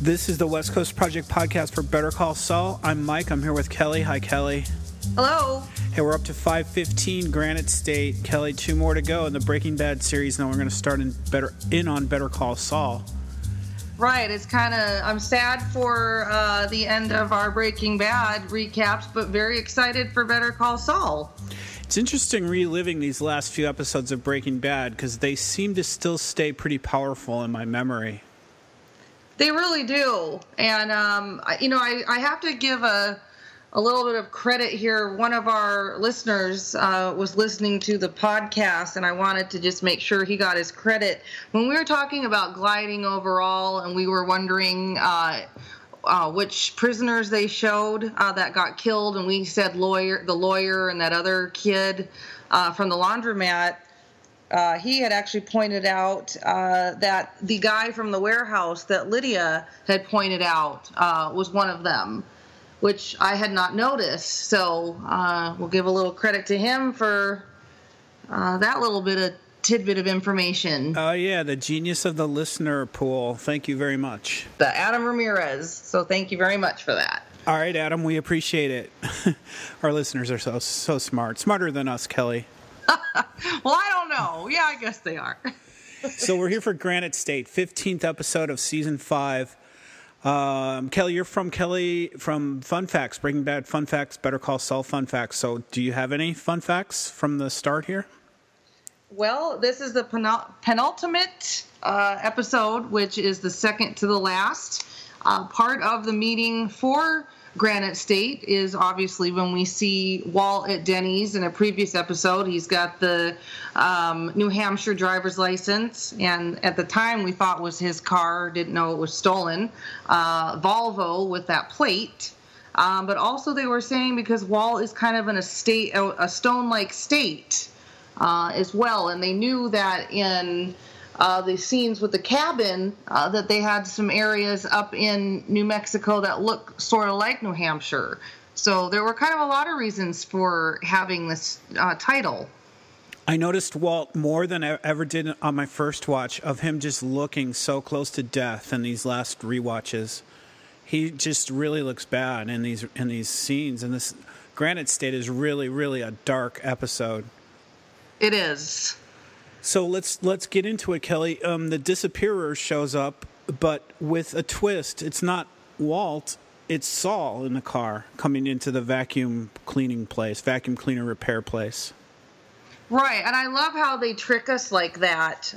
This is the West Coast Project Podcast for Better Call Saul. I'm Mike. I'm here with Kelly. Hi, Kelly. Hello. Hey, we're up to 5:15 Granite State. Kelly, two more to go in the Breaking Bad series. Now we're going to start on Better Call Saul. Right. It's kind of, I'm sad for the end of our Breaking Bad recaps, but very excited for Better Call Saul. It's interesting reliving these last few episodes of Breaking Bad because they seem to still stay pretty powerful in my memory. They really do. And, I have to give a little bit of credit here. One of our listeners was listening to the podcast, and I wanted to just make sure he got his credit. When we were talking about gliding overall, and we were wondering which prisoners they showed that got killed, and we said the lawyer and that other kid from the laundromat, he had actually pointed out that the guy from the warehouse that Lydia had pointed out was one of them, which I had not noticed. So we'll give a little credit to him for that little bit of tidbit of information. Oh, yeah, the genius of the listener pool. Thank you very much. The Adam Ramirez. So thank you very much for that. All right, Adam, we appreciate it. Our listeners are so smart. Smarter than us, Kelly. Well, I don't know. Yeah, I guess they are. So we're here for Granite State, 15th episode of Season 5. Kelly, you're from Fun Facts, Breaking Bad Fun Facts, Better Call Saul Fun Facts. So do you have any fun facts from the start here? Well, this is the penultimate episode, which is the second to the last. Part of the meeting for Granite State is obviously when we see Walt at Denny's. In a previous episode, he's got the New Hampshire driver's license, and at the time we thought was his car, didn't know it was stolen, Volvo with that plate. But also they were saying because Walt is kind of in a stone-like state as well, and they knew that in the scenes with the cabin, that they had some areas up in New Mexico that look sort of like New Hampshire. So there were kind of a lot of reasons for having this title. I noticed Walt more than I ever did on my first watch, of him just looking so close to death in these last rewatches. He just really looks bad in these scenes. And this Granite State is really, really a dark episode. It is. So let's get into it, Kelly. The Disappearer shows up, but with a twist. It's not Walt, it's Saul in the car coming into the vacuum cleaner repair place. Right, and I love how they trick us like that.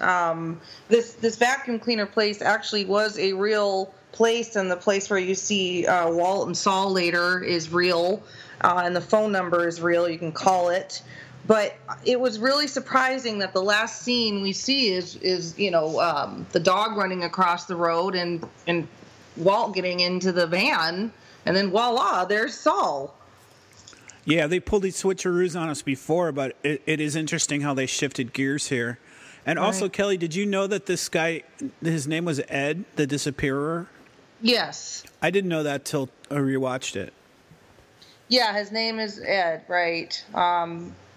This vacuum cleaner place actually was a real place, and the place where you see Walt and Saul later is real, and the phone number is real. You can call it. But it was really surprising that the last scene we see is the dog running across the road and Walt getting into the van, and then voila, there's Saul. Yeah, they pulled these switcheroos on us before, but it is interesting how they shifted gears here. And also, right. Kelly, did you know that this guy, his name was Ed, the Disappearer? Yes. I didn't know that till I rewatched it. Yeah, his name is Ed, right.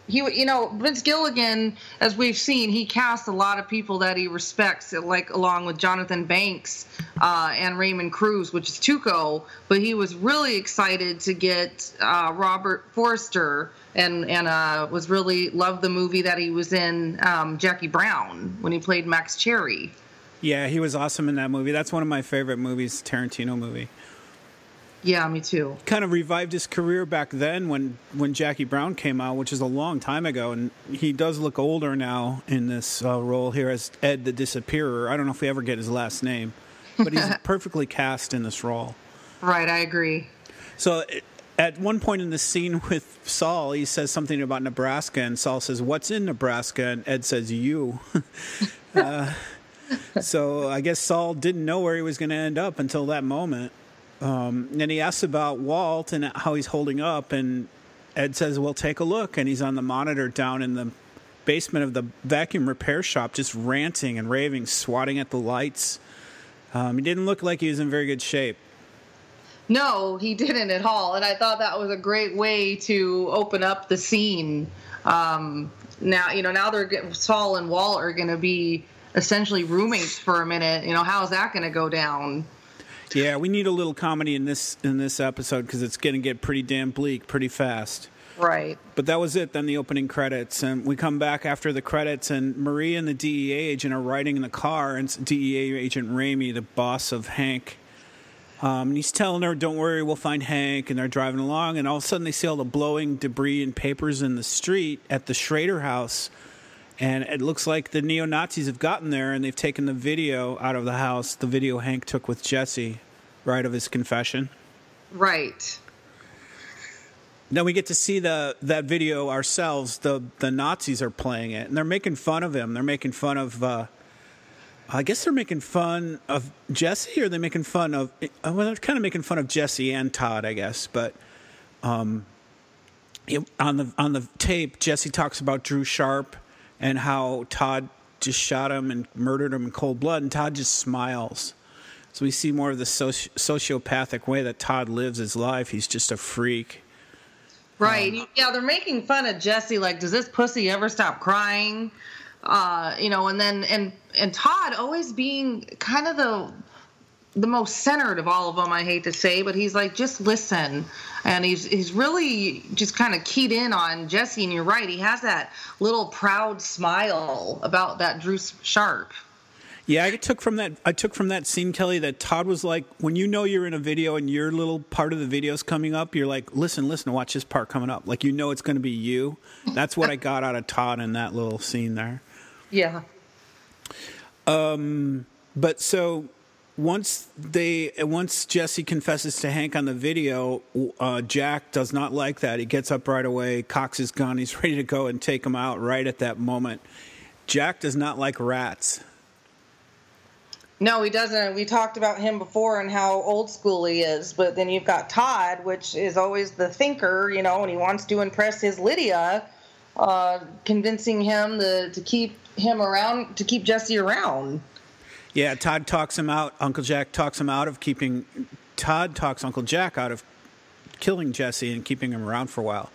He, Vince Gilligan, as we've seen, he casts a lot of people that he respects, like along with Jonathan Banks and Raymond Cruz, which is Tuco. But he was really excited to get Robert Forster, and was really loved the movie that he was in, Jackie Brown, when he played Max Cherry. Yeah, he was awesome in that movie. That's one of my favorite movies, Tarantino movie. Yeah, me too. Kind of revived his career back then when Jackie Brown came out, which is a long time ago, and he does look older now in this role here as Ed the Disappearer. I don't know if we ever get his last name, but he's perfectly cast in this role. Right, I agree. So at one point in the scene with Saul, he says something about Nebraska, and Saul says, "What's in Nebraska?" And Ed says, "You." So I guess Saul didn't know where he was going to end up until that moment. And he asks about Walt and how he's holding up, and Ed says, "Well, take a look." And he's on the monitor down in the basement of the vacuum repair shop, just ranting and raving, swatting at the lights. He didn't look like he was in very good shape. No, he didn't at all. And I thought that was a great way to open up the scene. Now Saul and Walt are going to be essentially roommates for a minute. How's that going to go down? Yeah, we need a little comedy in this episode because it's going to get pretty damn bleak pretty fast. Right. But that was it, then the opening credits. And we come back after the credits, and Marie and the DEA agent are riding in the car, and it's DEA agent Ramey, the boss of Hank. And he's telling her, don't worry, we'll find Hank, and they're driving along, and all of a sudden they see all the blowing debris and papers in the street at the Schrader house, and it looks like the neo-Nazis have gotten there, and they've taken the video out of the house, the video Hank took with Jesse, right, of his confession. Right. Now we get to see that video ourselves. The Nazis are playing it, and they're making fun of him. They're making fun of, I guess they're making fun of Jesse, or they're making fun of, well, they're kind of making fun of Jesse and Todd, I guess. But on the tape, Jesse talks about Drew Sharp and how Todd just shot him and murdered him in cold blood, and Todd just smiles. So we see more of the sociopathic way that Todd lives his life. He's just a freak. Right. Yeah, they're making fun of Jesse, like, does this pussy ever stop crying? And Todd always being kind of the most centered of all of them, I hate to say, but he's like, just listen. And he's really just kind of keyed in on Jesse, and you're right, he has that little proud smile about that Drew Sharp. Yeah, I took from that scene, Kelly, that Todd was like, when you know you're in a video and your little part of the video's coming up, you're like, listen, watch this part coming up. Like, you know it's going to be you. That's what I got out of Todd in that little scene there. Yeah. But so once Jesse confesses to Hank on the video, Jack does not like that. He gets up right away, cocks his gun, he's ready to go and take him out right at that moment. Jack does not like rats. No, he doesn't. We talked about him before and how old school he is. But then you've got Todd, which is always the thinker, you know, and he wants to impress his Lydia, convincing him to keep him around, to keep Jesse around. Yeah, Todd talks him out. Todd talks Uncle Jack out of killing Jesse and keeping him around for a while.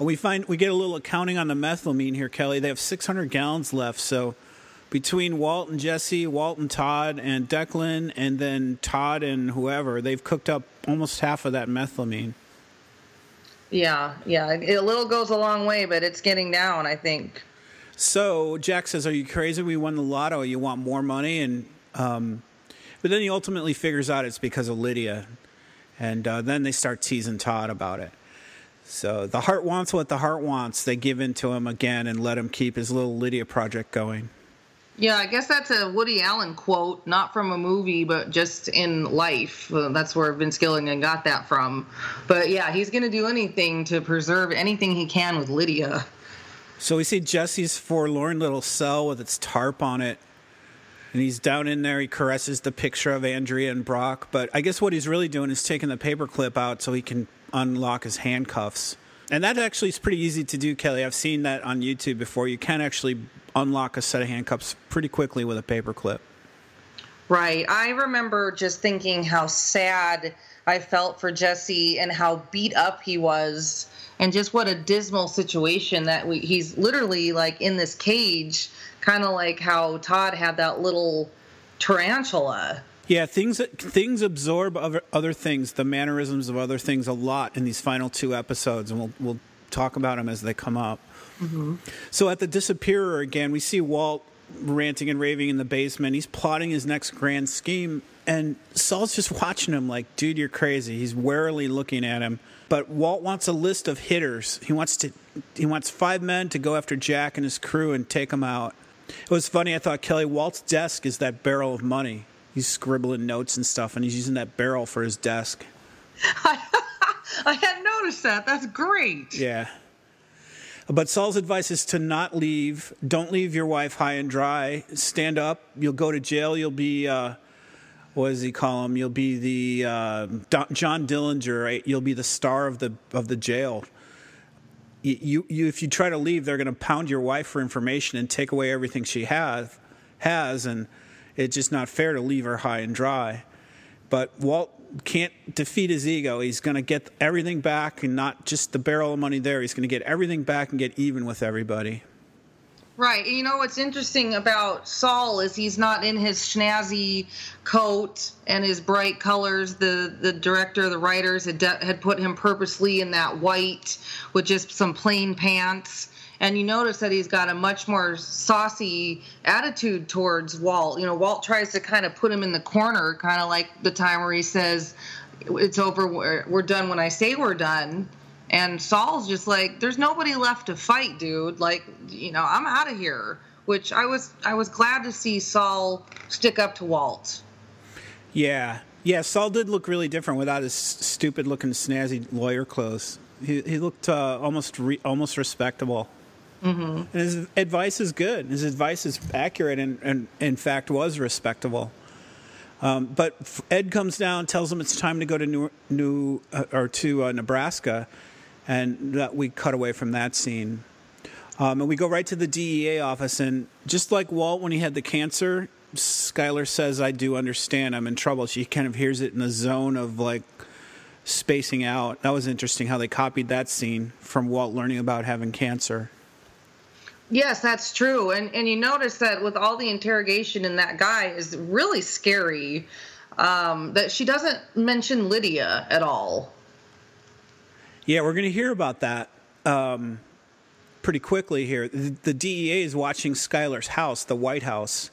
And we get a little accounting on the methylamine here, Kelly. They have 600 gallons left, so. Between Walt and Jesse, Walt and Todd and Declan, and then Todd and whoever, they've cooked up almost half of that methylamine. Yeah. A little goes a long way, but it's getting down, I think. So Jack says, are you crazy? We won the lotto. You want more money? And but then he ultimately figures out it's because of Lydia. And then they start teasing Todd about it. So the heart wants what the heart wants. They give in to him again and let him keep his little Lydia project going. Yeah, I guess that's a Woody Allen quote, not from a movie, but just in life. That's where Vince Gilligan got that from. But yeah, he's going to do anything to preserve anything he can with Lydia. So we see Jesse's forlorn little cell with its tarp on it. And he's down in there. He caresses the picture of Andrea and Brock. But I guess what he's really doing is taking the paperclip out so he can unlock his handcuffs. And that actually is pretty easy to do, Kelly. I've seen that on YouTube before. You can actually unlock a set of handcuffs pretty quickly with a paperclip. Right. I remember just thinking how sad I felt for Jesse and how beat up he was, and just what a dismal situation that he's literally like in this cage, kind of like how Todd had that little tarantula. Yeah, things absorb other things, the mannerisms of other things a lot in these final two episodes, and we'll talk about them as they come up. Mm-hmm. So at the Disappearer again, we see Walt ranting and raving in the basement. He's plotting his next grand scheme, and Saul's just watching him like, dude, you're crazy. He's warily looking at him. But Walt wants a list of hitters. He wants 5 men to go after Jack and his crew and take him out. It was funny, I thought, Kelly, Walt's desk is that barrel of money. He's scribbling notes and stuff, and he's using that barrel for his desk. I hadn't noticed that. That's great. Yeah. But Saul's advice is to not leave. Don't leave your wife high and dry. Stand up. You'll go to jail. You'll be, what does he call him? You'll be the John Dillinger, right? You'll be the star of the jail. You if you try to leave, they're going to pound your wife for information and take away everything she has, and it's just not fair to leave her high and dry. But Walt can't defeat his ego. He's going to get everything back, and not just the barrel of money there. He's going to get everything back and get even with everybody. Right. You know, what's interesting about Saul is he's not in his snazzy coat and his bright colors. The director, the writers had put him purposely in that white with just some plain pants. And you notice that he's got a much more saucy attitude towards Walt. You know, Walt tries to kind of put him in the corner, kind of like the time where he says, it's over, we're done when I say we're done. And Saul's just like, there's nobody left to fight, dude. Like, you know, I'm out of here. Which I was glad to see Saul stick up to Walt. Yeah, Saul did look really different without his stupid-looking, snazzy lawyer clothes. He looked almost respectable. Mm-hmm. And his advice is good. His advice is accurate and in fact, was respectable. But Ed comes down, tells him it's time to go to Nebraska, and that we cut away from that scene. And we go right to the DEA office, and just like Walt when he had the cancer, Skylar says, "I do understand. I'm in trouble." She kind of hears it in the zone of like spacing out. That was interesting how they copied that scene from Walt learning about having cancer. Yes, that's true. And you notice that with all the interrogation in that guy is really scary, that she doesn't mention Lydia at all. Yeah, we're going to hear about that pretty quickly here. The DEA is watching Skylar's house, the White House,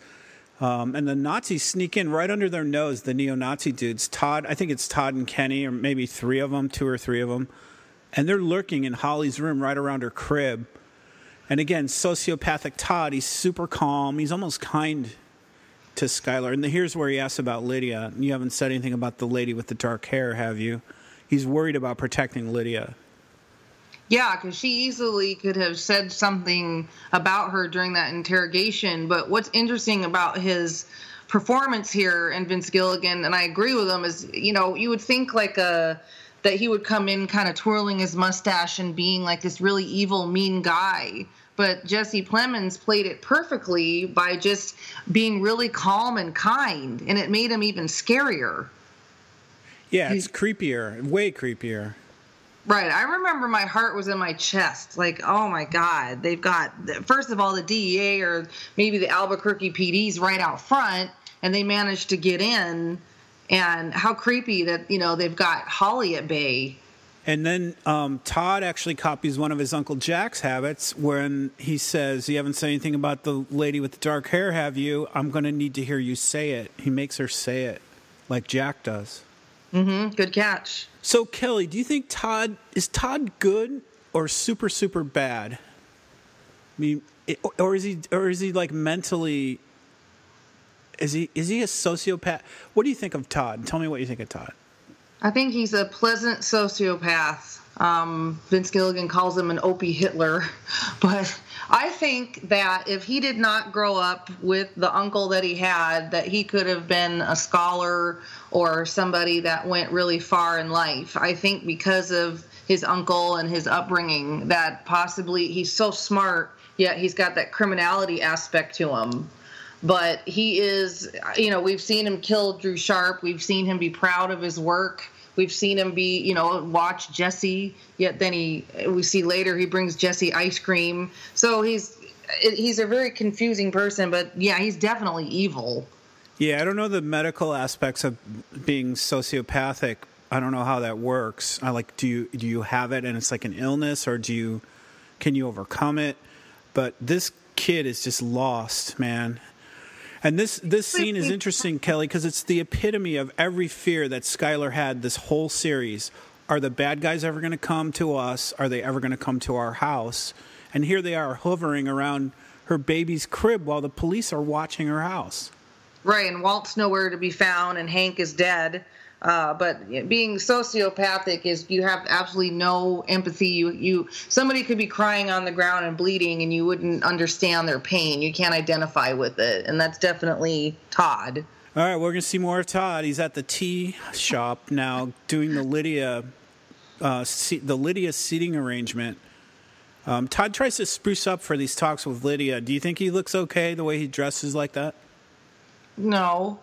and the Nazis sneak in right under their nose, the neo-Nazi dudes. Todd, I think it's Todd and Kenny, or maybe two or three of them, and they're lurking in Holly's room right around her crib. And again, sociopathic Todd, he's super calm. He's almost kind to Skylar. And here's where he asks about Lydia. You haven't said anything about the lady with the dark hair, have you? He's worried about protecting Lydia. Yeah, because she easily could have said something about her during that interrogation. But what's interesting about his performance here and Vince Gilligan, and I agree with him, is, you know, you would think like that he would come in kind of twirling his mustache and being like this really evil, mean guy. But Jesse Plemons played it perfectly by just being really calm and kind, and it made him even scarier. Yeah, it's creepier, way creepier. Right. I remember my heart was in my chest. Like, oh, my God, they've got, first of all, the DEA or maybe the Albuquerque PD's right out front, and they managed to get in. And how creepy that, you know, they've got Holly at bay. And then Todd actually copies one of his Uncle Jack's habits when he says, "You haven't said anything about the lady with the dark hair, have you? I'm going to need to hear you say it." He makes her say it like Jack does. Mm-hmm. Good catch. So, Kelly, do you think is Todd good or super, super bad? I mean, or is he like mentally... Is he a sociopath? What do you think of Todd? Tell me what you think of Todd. I think he's a pleasant sociopath. Vince Gilligan calls him an Opie Hitler. But I think that if he did not grow up with the uncle that he had, that he could have been a scholar or somebody that went really far in life. I think because of his uncle and his upbringing that possibly he's so smart, yet he's got that criminality aspect to him. But he is, you know, we've seen him kill Drew Sharp. We've seen him be proud of his work. We've seen him be, you know, watch Jesse. Yet then we see later he brings Jesse ice cream. So he's a very confusing person. But, yeah, he's definitely evil. Yeah, I don't know the medical aspects of being sociopathic. I don't know how that works. Do you have it and it's like an illness, or can you overcome it? But this kid is just lost, man. And this scene is interesting, Kelly, because it's the epitome of every fear that Skylar had this whole series. Are the bad guys ever going to come to us? Are they ever going to come to our house? And here they are hovering around her baby's crib while the police are watching her house. Right, and Walt's nowhere to be found, and Hank is dead. But being sociopathic is you have absolutely no empathy. You somebody could be crying on the ground and bleeding, and you wouldn't understand their pain. You can't identify with it, and that's definitely Todd. All right, we're going to see more of Todd. He's at the tea shop now doing the Lydia seating arrangement. Todd tries to spruce up for these talks with Lydia. Do you think he looks okay the way he dresses like that? No.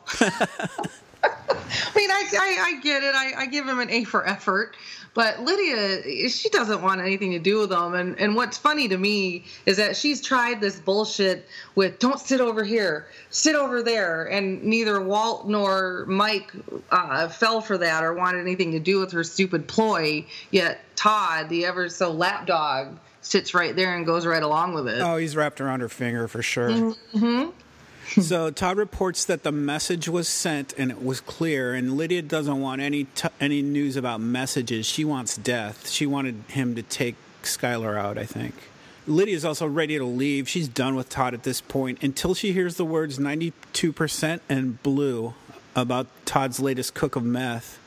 I mean, I get it. I give him an A for effort. But Lydia, she doesn't want anything to do with them. And what's funny to me is that she's tried this bullshit with don't sit over here, sit over there. And neither Walt nor Mike fell for that or wanted anything to do with her stupid ploy. Yet Todd, the ever so lapdog, sits right there and goes right along with it. Oh, he's wrapped around her finger for sure. Mm-hmm. So Todd reports that the message was sent and it was clear, and Lydia doesn't want any news about messages. She wants death. She wanted him to take Skylar out, I think. Lydia's also ready to leave. She's done with Todd at this point until she hears the words 92% and blue about Todd's latest cook of meth.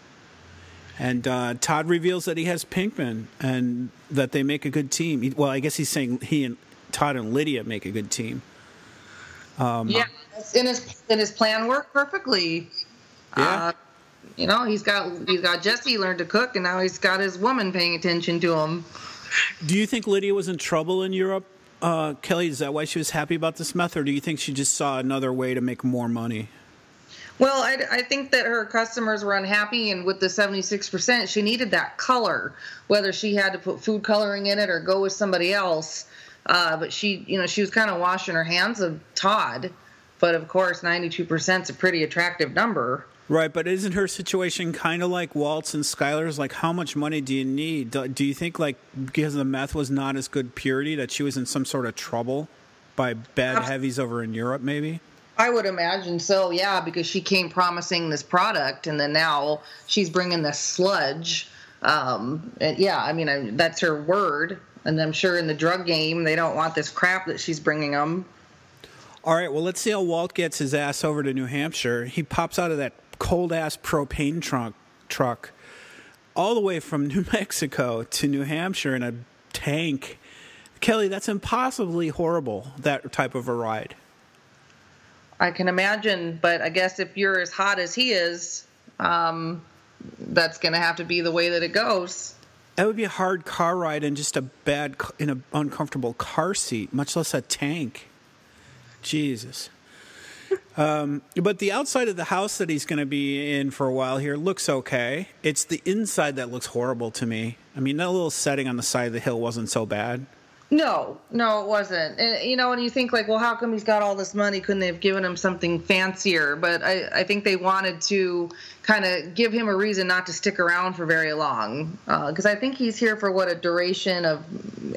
And Todd reveals that he has Pinkman and that they make a good team. Well, I guess he's saying he and Todd and Lydia make a good team. Yeah, and his plan worked perfectly. Yeah. You know, he's got Jesse learned to cook, and now he's got his woman paying attention to him. Do you think Lydia was in trouble in Europe, Kelly? Is that why she was happy about this meth, or do you think she just saw another way to make more money? Well, I think that her customers were unhappy, and with the 76%, she needed that color, whether she had to put food coloring in it or go with somebody else. But she, you know, she was kind of washing her hands of Todd. But, of course, 92% is a pretty attractive number. Right, but isn't her situation kind of like Walt's and Skylar's? Like, how much money do you need? Do you think, like, because the meth was not as good purity, that she was in some sort of trouble by bad heavies over in Europe, maybe? I would imagine so, yeah, because she came promising this product, and then now she's bringing this sludge. And yeah, I mean, that's her word. And I'm sure in the drug game, they don't want this crap that she's bringing them. All right, well, let's see how Walt gets his ass over to New Hampshire. He pops out of that cold-ass propane truck all the way from New Mexico to New Hampshire in a tank. Kelly, that's impossibly horrible, that type of a ride. I can imagine, but I guess if you're as hot as he is, that's going to have to be the way that it goes. That would be a hard car ride and just in an uncomfortable car seat, much less a tank. Jesus. But the outside of the house that he's going to be in for a while here looks okay. It's the inside that looks horrible to me. I mean, that little setting on the side of the hill wasn't so bad. No, it wasn't. And, you know, and you think like, well, how come he's got all this money? Couldn't they have given him something fancier? But I think they wanted to kind of give him a reason not to stick around for very long. Because I think he's here for, what, a duration of,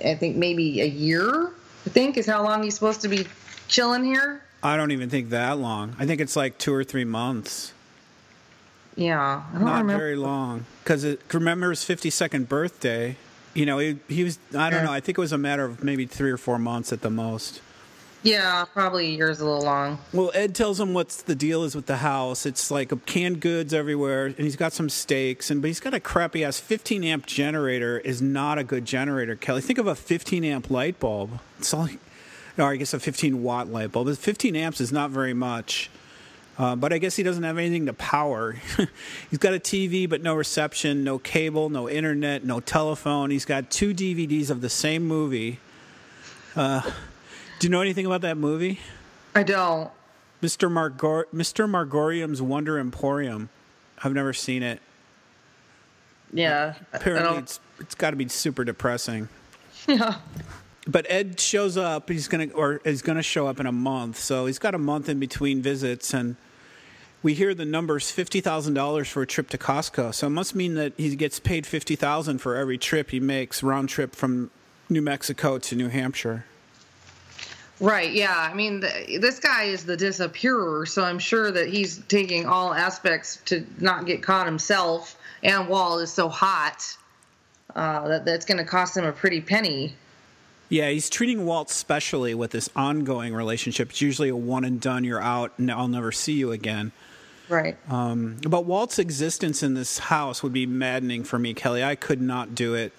I think, maybe a year, I think, is how long he's supposed to be chilling here. I don't even think that long. I think it's like 2 or 3 months. Yeah. I don't remember. Not very long. Because remember his 52nd birthday. You know, he was, I don't know, I think it was a matter of maybe 3 or 4 months at the most. Yeah, probably a year's a little long. Well, Ed tells him what the deal is with the house. It's like canned goods everywhere, and he's got some steaks, but he's got a crappy-ass 15-amp generator. Is not a good generator, Kelly. Think of a 15-amp light bulb. It's all, or I guess a 15-watt light bulb. 15 amps is not very much. But I guess he doesn't have anything to power. He's got a TV, but no reception, no cable, no internet, no telephone. He's got 2 DVDs of the same movie. Do you know anything about that movie? I don't. Mr. Margorium's Wonder Emporium. I've never seen it. Yeah. Apparently, it's got to be super depressing. Yeah. But Ed shows up. He's gonna show up in a month. So he's got a month in between visits, and we hear the numbers $50,000 for a trip to Costco. So it must mean that he gets paid $50,000 for every trip he makes, round trip from New Mexico to New Hampshire. Right. Yeah. I mean, this guy is the disappearer, so I'm sure that he's taking all aspects to not get caught himself. And Walt is so hot that that's going to cost him a pretty penny. Yeah, he's treating Walt specially with this ongoing relationship. It's usually a one and done, you're out, and I'll never see you again. Right. But Walt's existence in this house would be maddening for me, Kelly. I could not do it.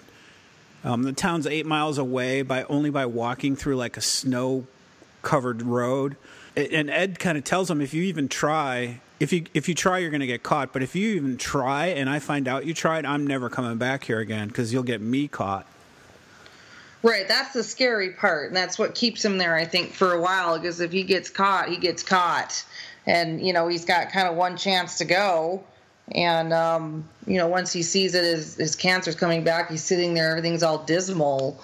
The town's 8 miles away only by walking through like a snow-covered road. And Ed kind of tells him, if you even try, if you try, you're going to get caught. But if you even try and I find out you tried, I'm never coming back here again because you'll get me caught. Right, that's the scary part, and that's what keeps him there, I think, for a while, because if he gets caught, he gets caught. And, you know, he's got kind of one chance to go, And, you know, once he sees it, his cancer's coming back, he's sitting there, everything's all dismal.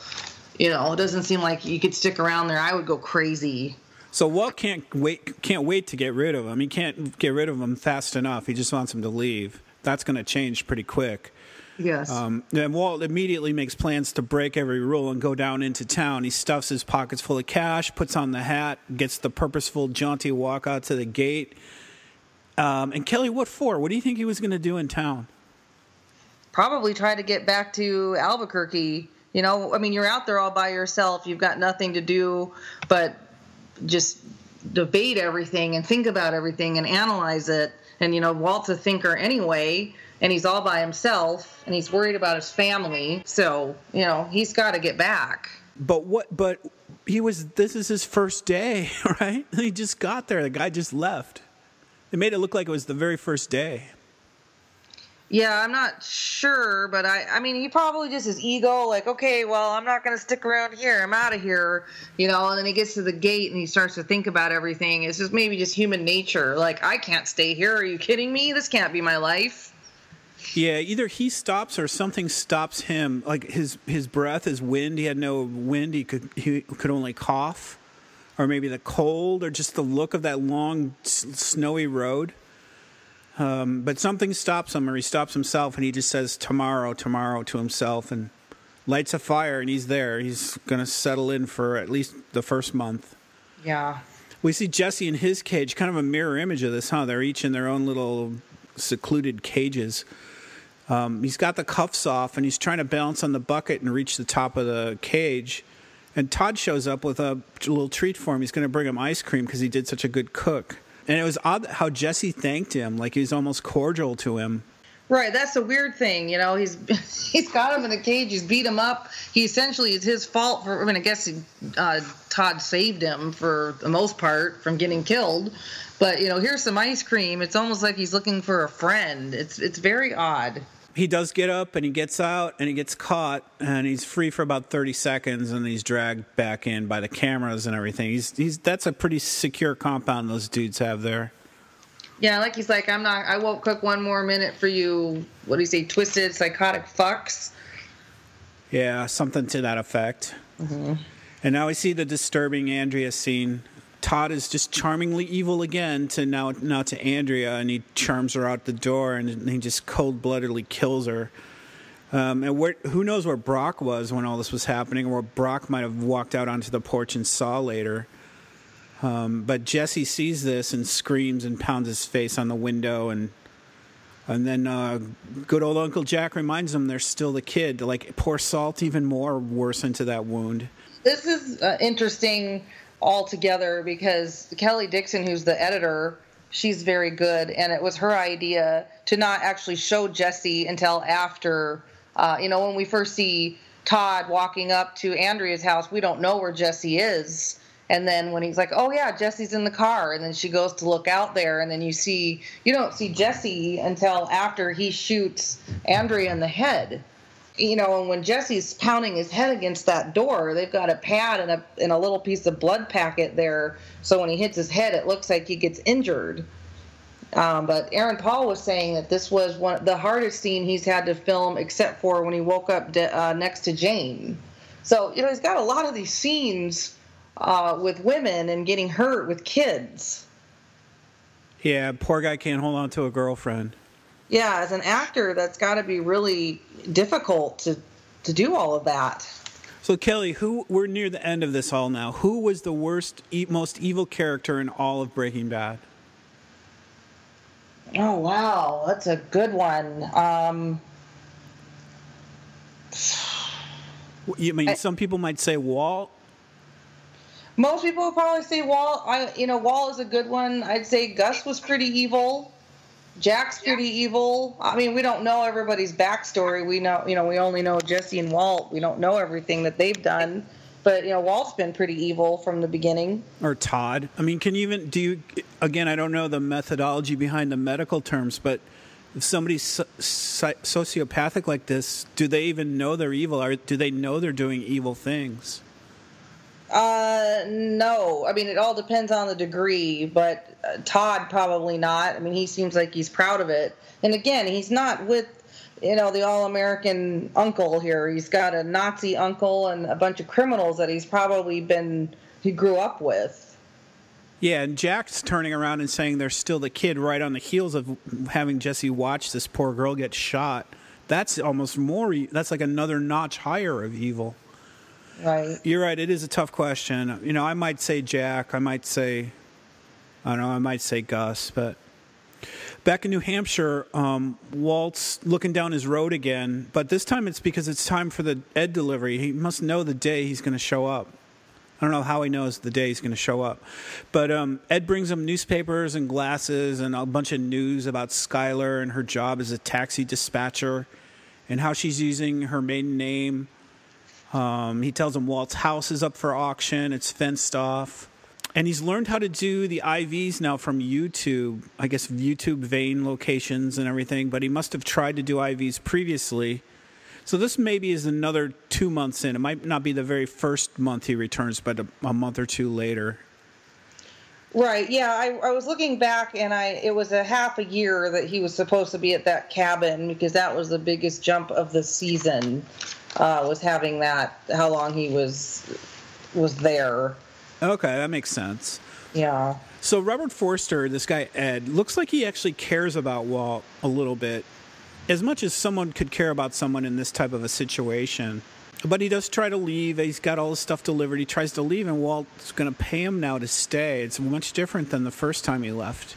You know, it doesn't seem like you could stick around there. I would go crazy. So Walt can't wait to get rid of him. He can't get rid of him fast enough. He just wants him to leave. That's going to change pretty quick. Yes. And Walt immediately makes plans to break every rule and go down into town. He stuffs his pockets full of cash, puts on the hat, gets the purposeful, jaunty walk out to the gate. And Kelly, what for? What do you think he was going to do in town? Probably try to get back to Albuquerque. You know, I mean, you're out there all by yourself. You've got nothing to do but just debate everything and think about everything and analyze it. And, you know, Walt's a thinker anyway, and he's all by himself, and he's worried about his family. So, you know, he's got to get back. But this is his first day, right? He just got there. The guy just left. They made it look like it was the very first day. Yeah, I'm not sure, but I mean, he probably just his ego, like, okay, well, I'm not going to stick around here. I'm out of here, you know, and then he gets to the gate and he starts to think about everything. It's just maybe just human nature. Like, I can't stay here. Are you kidding me? This can't be my life. Yeah, either he stops or something stops him. Like his breath, his wind. He had no wind. He could only cough. Or maybe the cold, or just the look of that long, snowy road. But something stops him, or he stops himself, and he just says, tomorrow, tomorrow to himself, and lights a fire, and he's there. He's going to settle in for at least the first month. Yeah. We see Jesse in his cage, kind of a mirror image of this, huh? They're each in their own little secluded cages. He's got the cuffs off, and he's trying to balance on the bucket and reach the top of the cage. And Todd shows up with a little treat for him. He's going to bring him ice cream because he did such a good cook. And it was odd how Jesse thanked him, like he was almost cordial to him. Right, that's a weird thing, you know. He's got him in a cage. He's beat him up. He essentially is his fault for. I mean, I guess Todd saved him for the most part from getting killed. But you know, here's some ice cream. It's almost like he's looking for a friend. It's very odd. He does get up, and he gets out, and he gets caught, and he's free for about 30 seconds, and he's dragged back in by the cameras and everything. That's a pretty secure compound those dudes have there. Yeah, like he's like, I won't cook one more minute for you, what do you say, twisted, psychotic fucks? Yeah, something to that effect. Mm-hmm. And now we see the disturbing Andrea scene. Todd is just charmingly evil again to now to Andrea, and he charms her out the door, and he just cold-bloodedly kills her. Who knows where Brock was when all this was happening, or Brock might have walked out onto the porch and saw later. But Jesse sees this and screams and pounds his face on the window, and then good old Uncle Jack reminds them there's still the kid to, like, pour salt even more worse into that wound. This is interesting altogether, because Kelly Dixon, who's the editor, she's very good, and it was her idea to not actually show Jesse until after, you know, when we first see Todd walking up to Andrea's house, we don't know where Jesse is, and then when he's like, oh yeah, Jesse's in the car, and then she goes to look out there, and then you don't see Jesse until after he shoots Andrea in the head. You know, and when Jesse's pounding his head against that door, they've got a pad and a little piece of blood packet there. So when he hits his head, it looks like he gets injured. But Aaron Paul was saying that this was the hardest scene he's had to film, except for when he woke up next to Jane. So, you know, he's got a lot of these scenes with women and getting hurt with kids. Yeah, poor guy can't hold on to a girlfriend. Yeah, as an actor, that's got to be really difficult to do all of that. So, Kelly, we're near the end of this all now. Who was the worst, most evil character in all of Breaking Bad? Oh, wow. That's a good one. You mean, some people might say Walt? Most people would probably say Walt. Walt is a good one. I'd say Gus was pretty evil. Jack's pretty evil. I mean, we don't know everybody's backstory. We know, you know, we only know Jesse and Walt. We don't know everything that they've done. But, you know, Walt's been pretty evil from the beginning. Or Todd. I mean, I don't know the methodology behind the medical terms, but if somebody's sociopathic like this, do they even know they're evil? Or do they know they're doing evil things? No. I mean, it all depends on the degree, but Todd probably not. I mean, he seems like he's proud of it. And again, he's not with, you know, the all-American uncle here. He's got a Nazi uncle and a bunch of criminals that he's probably been, he grew up with. Yeah, and Jack's turning around and saying they're still the kid right on the heels of having Jesse watch this poor girl get shot. That's almost more, that's like another notch higher of evil. Right. You're right, it is a tough question. You know, I might say Jack, I might say Gus, but... Back in New Hampshire, Walt's looking down his road again, but this time it's because it's time for the Ed delivery. He must know the day he's going to show up. I don't know how he knows the day he's going to show up. But Ed brings him newspapers and glasses and a bunch of news about Skylar and her job as a taxi dispatcher and how she's using her maiden name. He tells him Walt's house is up for auction. It's fenced off. And he's learned how to do the IVs now from YouTube. I guess YouTube vein locations and everything. But he must have tried to do IVs previously. So this maybe is another 2 months in. It might not be the very first month he returns, but a month or two later. Right, yeah. I was looking back, and it was a half a year that he was supposed to be at that cabin, because that was the biggest jump of the season, was having that, how long he was there. Okay, that makes sense. Yeah. So Robert Forster, this guy Ed, looks like he actually cares about Walt a little bit. As much as someone could care about someone in this type of a situation. But he does try to leave. He's got all his stuff delivered. He tries to leave, and Walt's going to pay him now to stay. It's much different than the first time he left.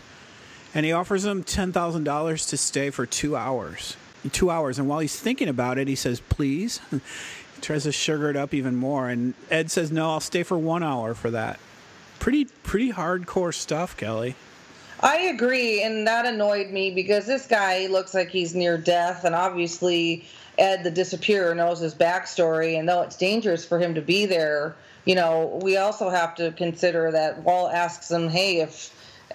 And he offers him $10,000 to stay for 2 hours. 2 hours. And while he's thinking about it, he says, please. He tries to sugar it up even more. And Ed says, no, I'll stay for 1 hour for that. Pretty hardcore stuff, Kelly. I agree, and that annoyed me because this guy looks like he's near death, and obviously Ed the Disappearer knows his backstory, and though it's dangerous for him to be there, you know, we also have to consider that Walt asks him, hey,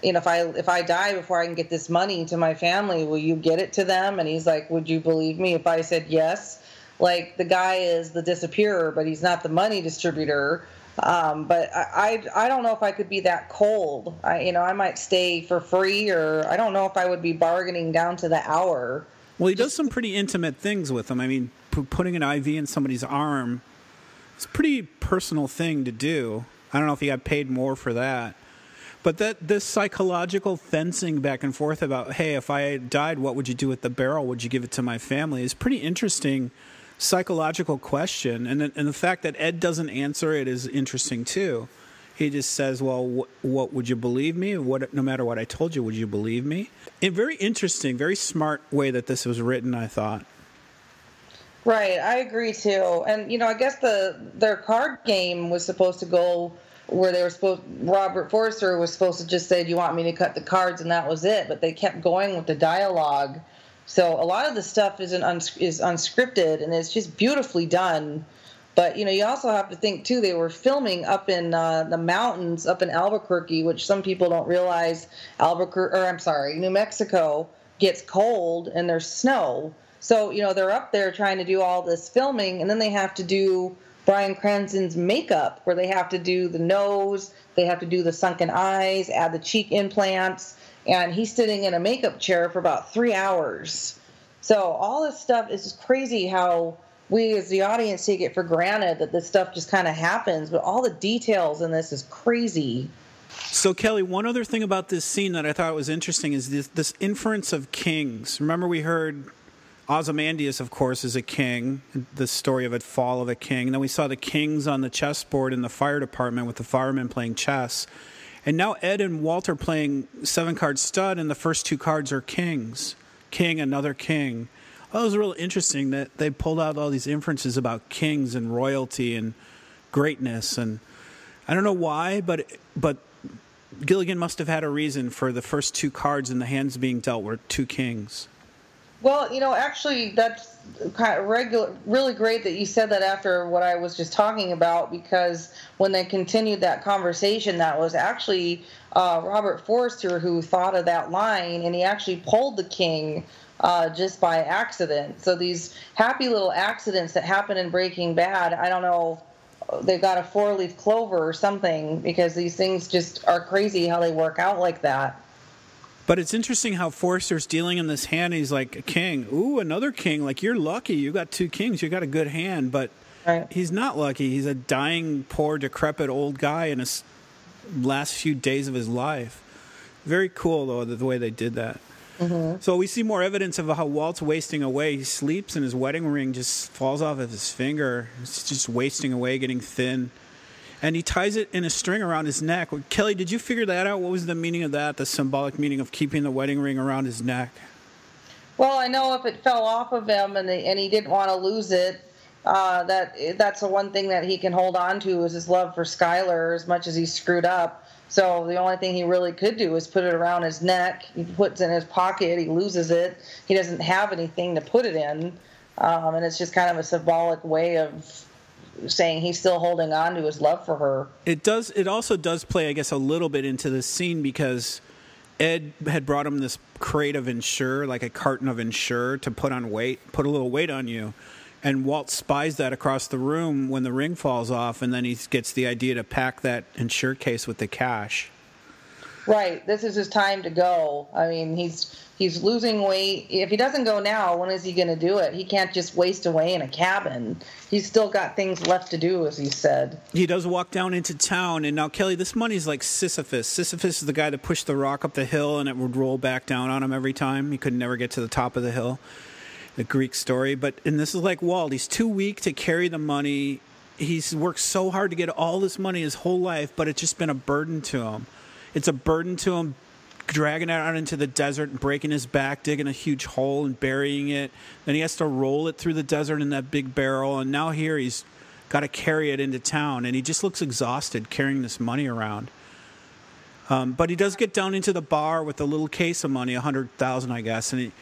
if I die before I can get this money to my family, will you get it to them? And he's like, would you believe me if I said yes? Like, the guy is the Disappearer, but he's not the money distributor. But I don't know if I could be that cold. I might stay for free, or I don't know if I would be bargaining down to the hour. Well, he does some pretty intimate things with him. I mean, putting an IV in somebody's arm, it's a pretty personal thing to do. I don't know if he got paid more for that. But this psychological fencing back and forth about, hey, if I died, what would you do with the barrel? Would you give it to my family? Is pretty interesting. Psychological question, and the fact that Ed doesn't answer it is interesting too. He just says, well, what would you believe me? What, no matter what I told you, would you believe me? In very interesting, very smart way that this was written, I thought. Right, I agree too. And I guess their card game was supposed to go where they were supposed, Robert Forster was supposed to just say, do you want me to cut the cards, and that was it, but they kept going with the dialogue. So a lot of the stuff is unscripted, and it's just beautifully done. But, you also have to think, too, they were filming up in the mountains up in Albuquerque, which some people don't realize New Mexico gets cold and there's snow. So, they're up there trying to do all this filming, and then they have to do Bryan Cranston's makeup, where they have to do the nose, they have to do the sunken eyes, add the cheek implants. And he's sitting in a makeup chair for about 3 hours. So all this stuff is just crazy how we as the audience take it for granted that this stuff just kind of happens. But all the details in this is crazy. So, Kelly, one other thing about this scene that I thought was interesting is this inference of kings. Remember, we heard Ozymandias, of course, is a king, the story of a fall of a king. And then we saw the kings on the chessboard in the fire department with the firemen playing chess. And now Ed and Walt are playing 7-card stud, and the first 2 cards are kings. King, another king. Oh, it was real interesting that they pulled out all these inferences about kings and royalty and greatness. And I don't know why, but Gilligan must have had a reason for the first 2 cards in the hands being dealt were 2 kings. Well, actually, that's kind of really great that you said that after what I was just talking about, because when they continued that conversation, that was actually Robert Forster who thought of that line, and he actually pulled the king just by accident. So these happy little accidents that happen in Breaking Bad, I don't know they got a 4-leaf clover or something, because these things just are crazy how they work out like that. But it's interesting how Forster's dealing in this hand. He's like a king. Ooh, another king. Like, you're lucky. You got 2 kings. You got a good hand. But right. He's not lucky. He's a dying, poor, decrepit old guy in his last few days of his life. Very cool, though, the way they did that. Mm-hmm. So we see more evidence of how Walt's wasting away. He sleeps and his wedding ring just falls off of his finger. It's just wasting away, getting thin. And he ties it in a string around his neck. Kelly, did you figure that out? What was the meaning of that, the symbolic meaning of keeping the wedding ring around his neck? Well, I know if it fell off of him and he didn't want to lose it, that's the one thing that he can hold on to is his love for Skylar, as much as he screwed up. So the only thing he really could do is put it around his neck. He puts it in his pocket. He loses it. He doesn't have anything to put it in. And it's just kind of a symbolic way of saying he's still holding on to his love for her. It also does play, I guess, a little bit into this scene, because Ed had brought him this crate of Ensure, like a carton of Ensure to put on weight, put a little weight on you. And Walt spies that across the room when the ring falls off, and then he gets the idea to pack that Ensure case with the cash. Right. This is his time to go. I mean, he's losing weight. If he doesn't go now, when is he going to do it? He can't just waste away in a cabin. He's still got things left to do, as he said. He does walk down into town. And now, Kelly, this money's like Sisyphus. Sisyphus is the guy that pushed the rock up the hill, and it would roll back down on him every time. He could never get to the top of the hill, the Greek story. And this is like Walt. He's too weak to carry the money. He's worked so hard to get all this money his whole life, but it's just been a burden to him. It's a burden to him, dragging it out into the desert and breaking his back, digging a huge hole and burying it. Then he has to roll it through the desert in that big barrel. And now here he's got to carry it into town. And he just looks exhausted carrying this money around. But he does get down into the bar with a little case of money, $100,000, I guess. And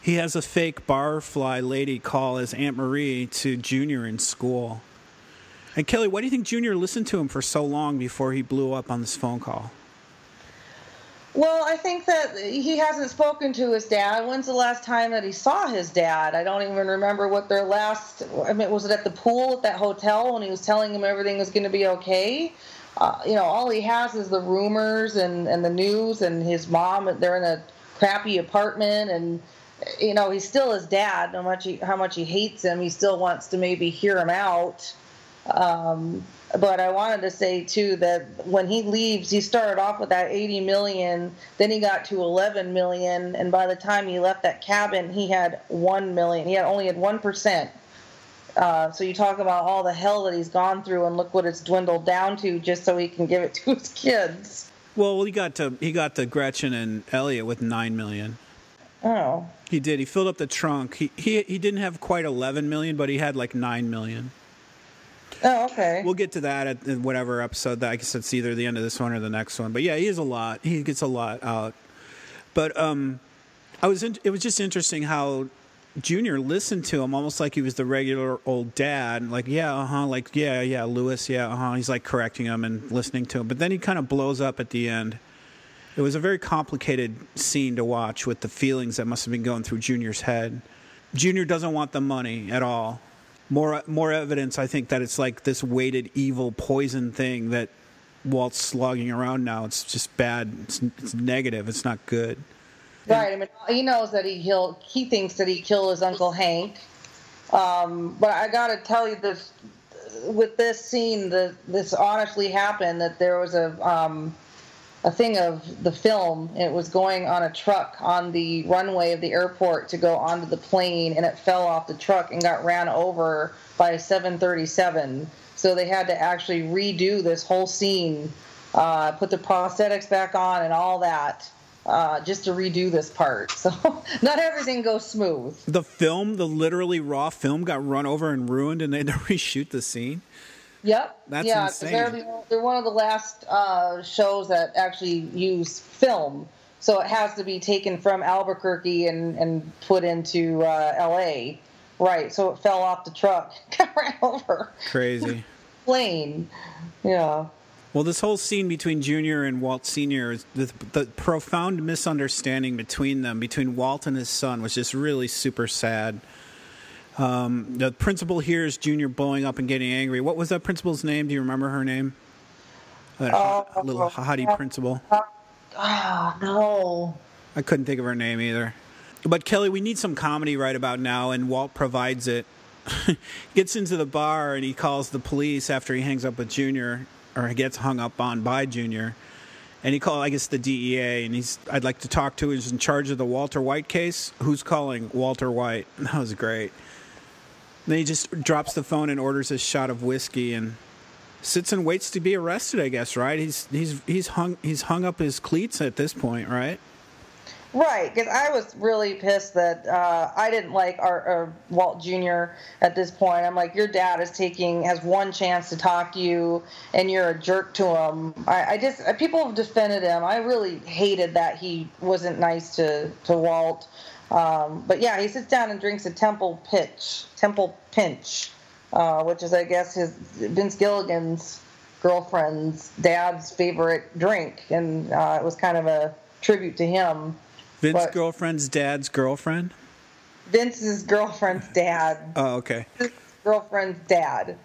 he has a fake barfly lady call his Aunt Marie to Junior in school. And Kelly, why do you think Junior listened to him for so long before he blew up on this phone call? Well, I think that he hasn't spoken to his dad. When's the last time that he saw his dad? I don't even remember what their last... I mean, was it at the pool at that hotel when he was telling him everything was going to be okay? All he has is the rumors and the news and his mom. They're in a crappy apartment, and, he's still his dad. No matter how much he hates him, he still wants to maybe hear him out. But I wanted to say, too, that when he leaves, he started off with that $80 million. Then he got to $11 million. And by the time he left that cabin, he had $1 million. He only had 1%. So you talk about all the hell that he's gone through, and look what it's dwindled down to just so he can give it to his kids. Well, he got to Gretchen and Elliot with $9 million. Oh. He did. He filled up the trunk. He didn't have quite $11 million, but he had like $9 million. Oh, okay. We'll get to that at whatever episode. I guess it's either the end of this one or the next one. But yeah, he is a lot. He gets a lot out. But it was just interesting how Junior listened to him almost like he was the regular old dad. And like, yeah, uh-huh. Like, yeah, Lewis, yeah, uh-huh. He's like correcting him and listening to him. But then he kind of blows up at the end. It was a very complicated scene to watch with the feelings that must have been going through Junior's head. Junior doesn't want the money at all. More evidence, I think, that it's like this weighted evil poison thing that Walt's slogging around now. It's just bad. It's negative. It's not good. Right. I mean, he knows that he thinks that he killed his Uncle Hank. But I got to tell you this: with this scene, this honestly happened. That there was a thing of the film. It was going on a truck on the runway of the airport to go onto the plane, and it fell off the truck and got ran over by a 737. So they had to actually redo this whole scene, put the prosthetics back on and all that, just to redo this part. So not everything goes smooth. The film, the literally raw film, got run over and ruined, and they had to reshoot the scene? Yep. That's insane. They're one of the last shows that actually use film, so it has to be taken from Albuquerque and put into L.A. Right, so it fell off the truck, got right over. Crazy. Plane. Yeah. Well, this whole scene between Junior and Walt Sr., is the profound misunderstanding between them, between Walt and his son, was just really super sad. The principal hears Junior blowing up and getting angry. What was that principal's name? Do you remember her name? That little hottie principal. Oh, no. I couldn't think of her name either. But, Kelly, we need some comedy right about now, and Walt provides it. Gets into the bar, and he calls the police after he hangs up with Junior, or he gets hung up on by Junior. And he called, I guess, the DEA, and I'd like to talk to, he's in charge of the Walter White case. Who's calling? Walter White. That was great. And then he just drops the phone and orders a shot of whiskey and sits and waits to be arrested, I guess, right? He's hung up his cleats at this point, right? Right, because I was really pissed that I didn't like our Walt Jr. at this point. I'm like, your dad has one chance to talk to you, and you're a jerk to him. People have defended him. I really hated that he wasn't nice to Walt. But yeah, he sits down and drinks a Temple Pinch, which is, I guess, Vince Gilligan's girlfriend's dad's favorite drink, and it was kind of a tribute to him. Vince's girlfriend's dad's girlfriend? Vince's girlfriend's dad. Oh, okay. Vince's girlfriend's dad.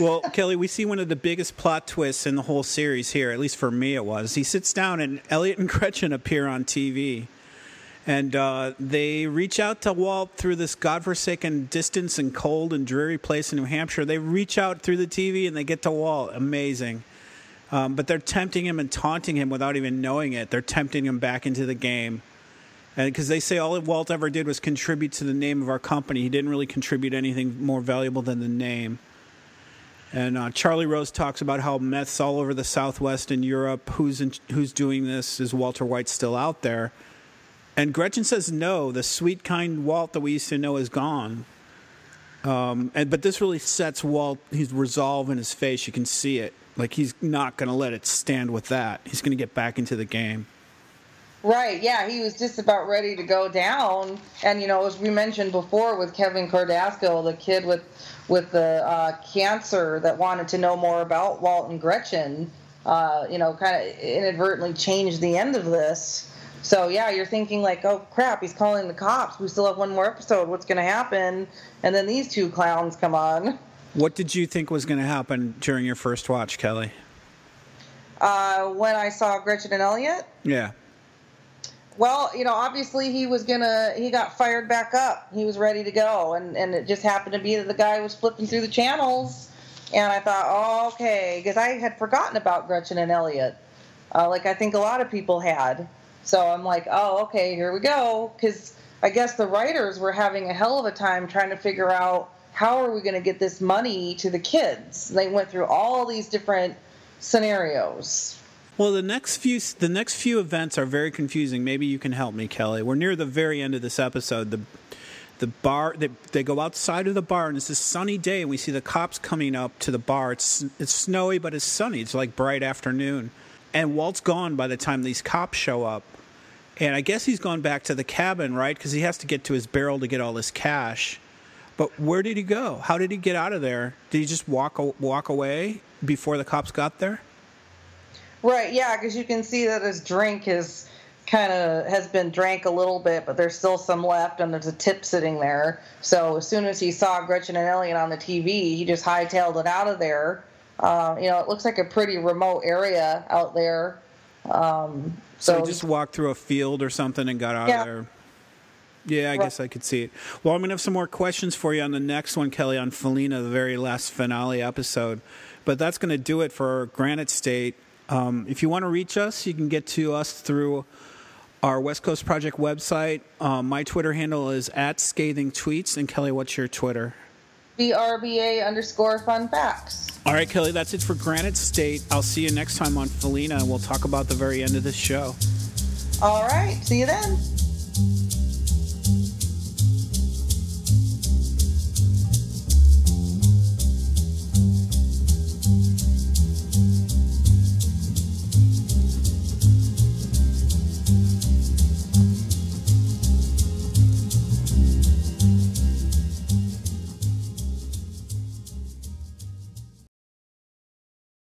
Well, Kelly, we see one of the biggest plot twists in the whole series here, at least for me it was. He sits down and Elliot and Gretchen appear on TV. And they reach out to Walt through this godforsaken distance and cold and dreary place in New Hampshire. They reach out through the TV and they get to Walt. Amazing. But they're tempting him and taunting him without even knowing it. They're tempting him back into the game. And because they say all Walt ever did was contribute to the name of our company. He didn't really contribute anything more valuable than the name. And Charlie Rose talks about how meth's all over the Southwest and Europe. Who's doing this? Is Walter White still out there? And Gretchen says no. The sweet, kind Walt that we used to know is gone. But this really sets Walt, his resolve in his face. You can see it. Like, he's not going to let it stand with that. He's going to get back into the game. Right, yeah. He was just about ready to go down. And, you know, as we mentioned before with Kevin Cardasco, the kid with the cancer that wanted to know more about Walt and Gretchen, you know, kind of inadvertently changed the end of this. So, yeah, you're thinking like, oh, crap, he's calling the cops. We still have one more episode. What's going to happen? And then these two clowns come on. What did you think was going to happen during your first watch, Kelly? When I saw Gretchen and Elliot? Yeah. Well, you know, obviously he got fired back up. He was ready to go. And it just happened to be that the guy was flipping through the channels. And I thought, oh, okay, because I had forgotten about Gretchen and Elliot. Like I think a lot of people had. So I'm like, oh, okay, here we go. Because I guess the writers were having a hell of a time trying to figure out, how are we going to get this money to the kids? They went through all these different scenarios. Well, the next few events are very confusing. Maybe you can help me, Kelly. We're near the very end of this episode. The bar, they go outside of the bar, and it's this sunny day, and we see the cops coming up to the bar. It's snowy, but it's sunny. It's like bright afternoon. And Walt's gone by the time these cops show up. And I guess he's gone back to the cabin, right? Because he has to get to his barrel to get all this cash. But where did he go? How did he get out of there? Did he just walk away before the cops got there? Right, yeah, because you can see that his drink has been drank a little bit, but there's still some left, and there's a tip sitting there. So as soon as he saw Gretchen and Elliot on the TV, he just hightailed it out of there. You know, it looks like a pretty remote area out there. So he just walked through a field or something and got out of there. Yeah, I guess I could see it. Well, I'm going to have some more questions for you on the next one, Kelly, on Felina, the very last finale episode. But that's going to do it for Granite State. If you want to reach us, you can get to us through our West Coast Project website. My Twitter handle is @ScathingTweets. And, Kelly, what's your Twitter? BRBA_funfacts. All right, Kelly, that's it for Granite State. I'll see you next time on Felina, and we'll talk about the very end of this show. All right. See you then.